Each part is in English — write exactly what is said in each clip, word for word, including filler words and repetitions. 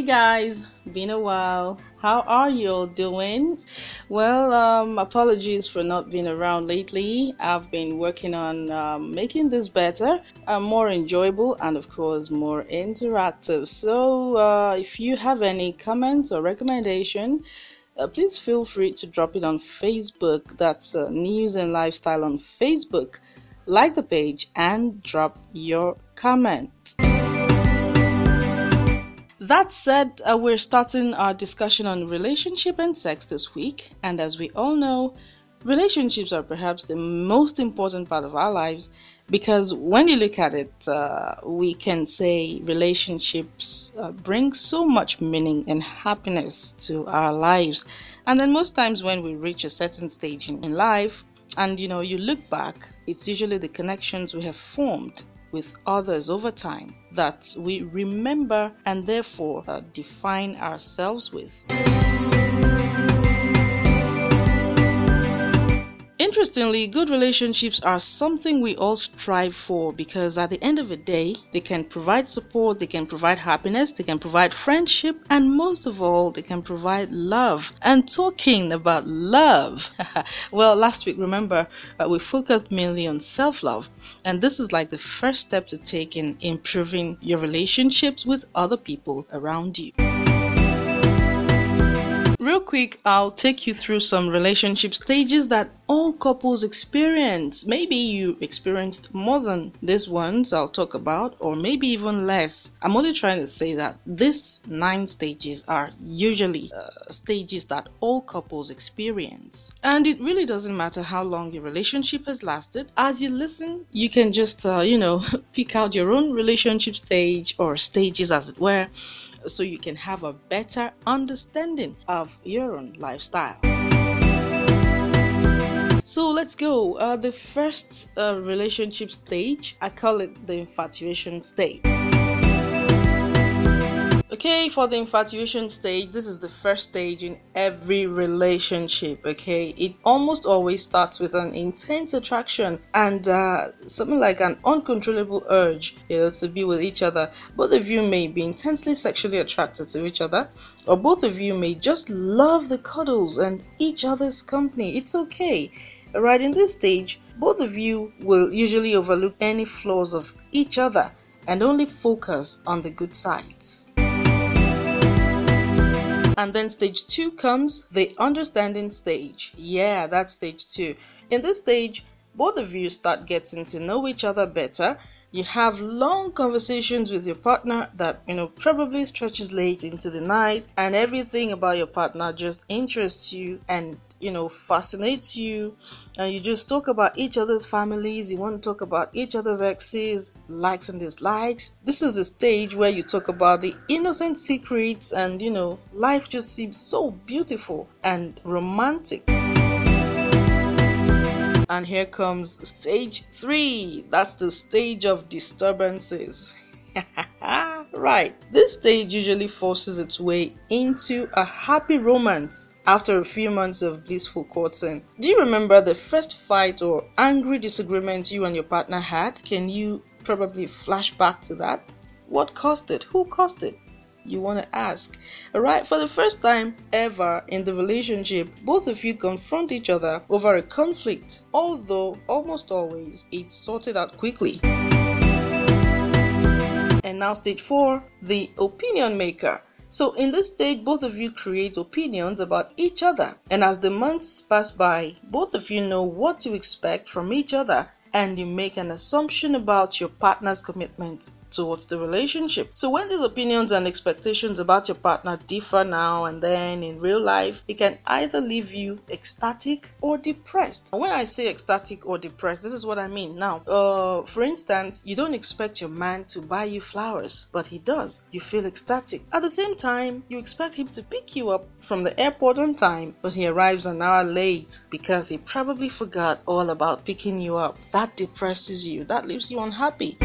Hey guys, been a while. How are you all doing? Well, um, apologies for not being around lately. I've been working on um, making this better, uh, more enjoyable, and of course more interactive. So uh, if you have any comments or recommendation, uh, please feel free to drop it on Facebook. That's uh, News and Lifestyle on Facebook. Like the page and drop your comment. That said, uh, we're starting our discussion on relationship and sex this week, and as we all know, relationships are perhaps the most important part of our lives, because when you look at it, uh, we can say relationships uh, bring so much meaning and happiness to our lives. And then most times when we reach a certain stage in life, and you know, you look back, it's usually the connections we have formed with others over time that we remember and therefore uh, define ourselves with. Interestingly, good relationships are something we all strive for, because at the end of the day, they can provide support, they can provide happiness, they can provide friendship, and most of all, they can provide love. And talking about love, well, last week, remember, uh, we focused mainly on self-love, and this is like the first step to take in improving your relationships with other people around you. Real quick, I'll take you through some relationship stages that all couples experience. Maybe you experienced more than these ones I'll talk about, or maybe even less. I'm only trying to say that these nine stages are usually uh, stages that all couples experience. And it really doesn't matter how long your relationship has lasted. As you listen, you can just, uh, you know, pick out your own relationship stage, or stages as it were, so you can have a better understanding of your own lifestyle. So let's go. Uh, the first uh, relationship stage, I call it the infatuation stage. Okay, for the infatuation stage, this is the first stage in every relationship, okay? It almost always starts with an intense attraction and uh, something like an uncontrollable urge, you know, to be with each other. Both of you may be intensely sexually attracted to each other, or both of you may just love the cuddles and each other's company. It's okay. Right, in this stage, both of you will usually overlook any flaws of each other and only focus on the good sides. And then stage two comes, the understanding stage. Yeah, that's stage two. In this stage, both of you start getting to know each other better. You have long conversations with your partner that, you know, probably stretches late into the night, and everything about your partner just interests you and, you know, fascinates you. And you just talk about each other's families. You want to talk about each other's exes, likes and dislikes. This is the stage where you talk about the innocent secrets and, you know, life just seems so beautiful and romantic. And here comes stage three. That's the stage of disturbances. Right. This stage usually forces its way into a happy romance after a few months of blissful courting. Do you remember the first fight or angry disagreement you and your partner had? Can you probably flash back to that? What caused it? Who caused it? You want to ask. Alright, for the first time ever in the relationship, both of you confront each other over a conflict, although almost always it's sorted out quickly. And now stage four, the opinion maker. So in this stage, both of you create opinions about each other. And as the months pass by, both of you know what to expect from each other, and you make an assumption about your partner's commitment towards the relationship. So when these opinions and expectations about your partner differ now and then in real life, it can either leave you ecstatic or depressed. And when I say ecstatic or depressed, this is what I mean. Now, uh, for instance, you don't expect your man to buy you flowers, but he does. You feel ecstatic. At the same time, you expect him to pick you up from the airport on time, but he arrives an hour late because he probably forgot all about picking you up. That depresses you. That leaves you unhappy.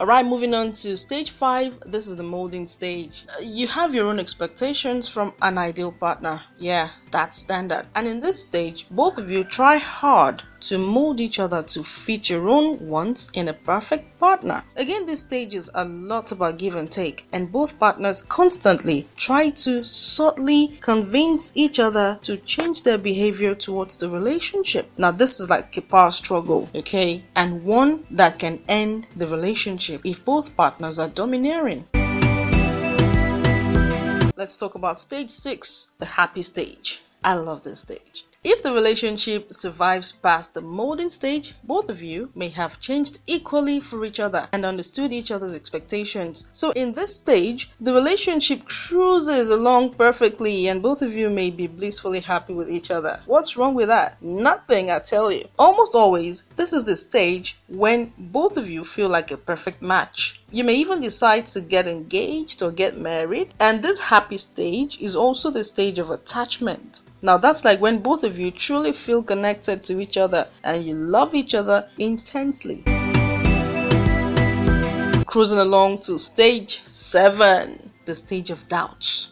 Alright, moving on to stage five. This is the molding stage. You have your own expectations from an ideal partner. Yeah, that's standard. And in this stage, both of you try hard to mold each other to fit your own wants in a perfect partner. Again, these stages are a lot about give and take, and both partners constantly try to subtly convince each other to change their behavior towards the relationship. Now, this is like a power struggle, okay, and one that can end the relationship if both partners are domineering. Let's talk about stage six, the happy stage. I love this stage. If the relationship survives past the molding stage, both of you may have changed equally for each other and understood each other's expectations. So in this stage, the relationship cruises along perfectly and both of you may be blissfully happy with each other. What's wrong with that? Nothing, I tell you. Almost always, this is the stage when both of you feel like a perfect match. You may even decide to get engaged or get married, and this happy stage is also the stage of attachment. Now that's like when both of you truly feel connected to each other and you love each other intensely. Cruising along to stage seven, the stage of doubts.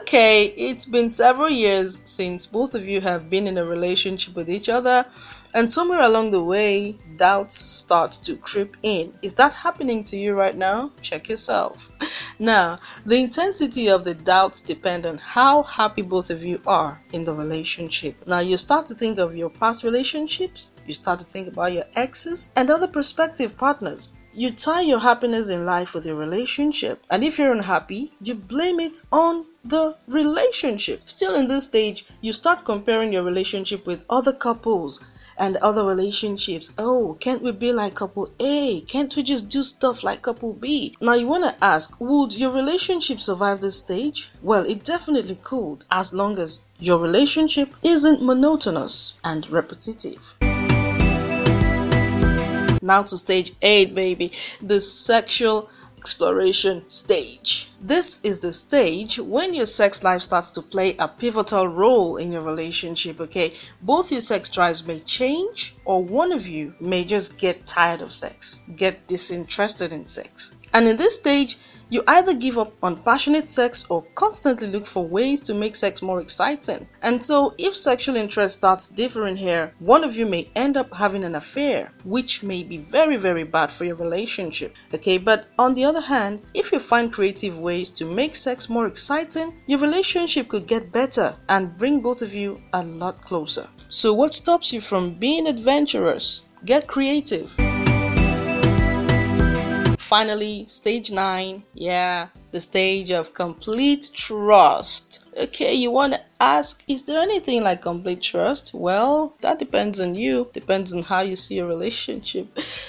Okay, it's been several years since both of you have been in a relationship with each other, and somewhere along the way, doubts start to creep in. Is that happening to you right now? Check yourself. Now, the intensity of the doubts depend on how happy both of you are in the relationship. Now, you start to think of your past relationships, you start to think about your exes and other prospective partners. You tie your happiness in life with your relationship, and if you're unhappy, you blame it on the relationship. Still in this stage, you start comparing your relationship with other couples and other relationships. Oh, can't we be like couple A? Can't we just do stuff like couple B? Now you want to ask, would your relationship survive this stage? Well, it definitely could, as long as your relationship isn't monotonous and repetitive. Now to stage eight, baby, the sexual exploration stage. This is the stage when your sex life starts to play a pivotal role in your relationship, okay? Both your sex drives may change, or one of you may just get tired of sex, get disinterested in sex. And in this stage, you either give up on passionate sex or constantly look for ways to make sex more exciting. And so, if sexual interest starts differing here, one of you may end up having an affair, which may be very, very bad for your relationship. Okay, but on the other hand, if you find creative ways to make sex more exciting, your relationship could get better and bring both of you a lot closer. So, what stops you from being adventurous? Get creative. Finally, stage nine, yeah, the stage of complete trust. Okay, you want to ask, is there anything like complete trust? Well, that depends on you, depends on how you see your relationship.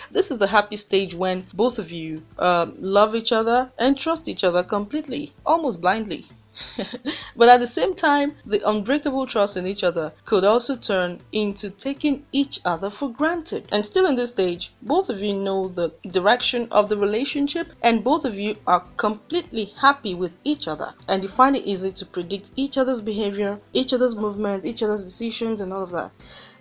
This is the happy stage when both of you um, love each other and trust each other completely, almost blindly. But at the same time, the unbreakable trust in each other could also turn into taking each other for granted. And still in this stage, both of you know the direction of the relationship and both of you are completely happy with each other. And you find it easy to predict each other's behavior, each other's movement, each other's decisions and all of that.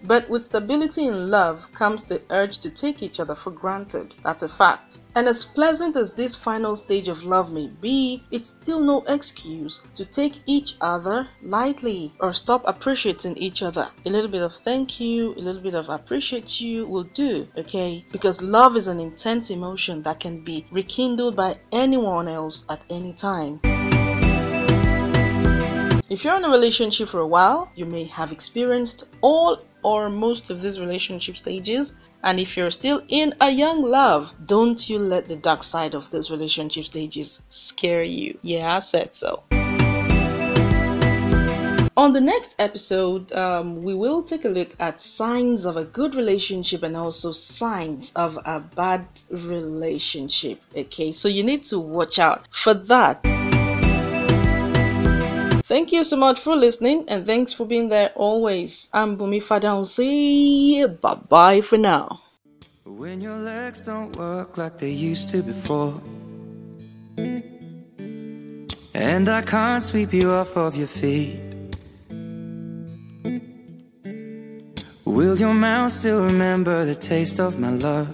But with stability in love comes the urge to take each other for granted. That's a fact. And as pleasant as this final stage of love may be, it's still no excuse to take each other lightly or stop appreciating each other. A little bit of thank you, a little bit of appreciate you will do, okay? Because love is an intense emotion that can be rekindled by anyone else at any time. If you're in a relationship for a while, you may have experienced all or most of these relationship stages. And if you're still in a young love, don't you let the dark side of these relationship stages scare you. Yeah, I said so. On the next episode, um, we will take a look at signs of a good relationship and also signs of a bad relationship. Okay, so you need to watch out for that. Thank you so much for listening and thanks for being there always. I'm Bumi Fadansi. Bye-bye for now. When your legs don't work like they used to before, and I can't sweep you off of your feet, will your mouth still remember the taste of my love?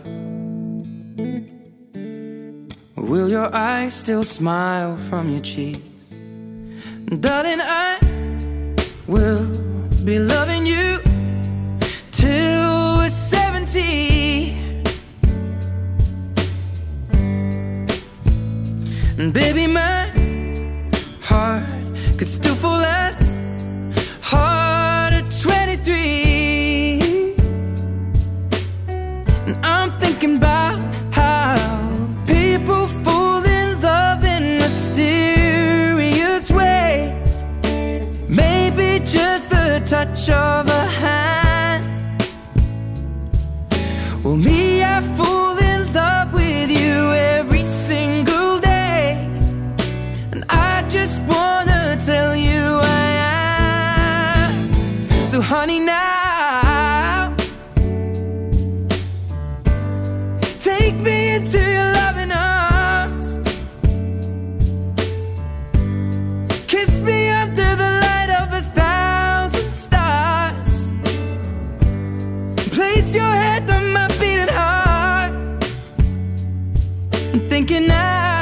Will your eyes still smile from your cheek? Darling, I will be loving you were seventy. And baby, my heart could still fall as hard at twenty-three. And I'm thinking about how people fall in love in mysterious ways. Maybe just the touch of a hand. Well, me, I fall in love with you every single day. And I just wanna tell you I am. So honey, now take me into your loving arms. Kiss me under the light of a thousand stars. Place your head on my beating heart. I'm thinking now.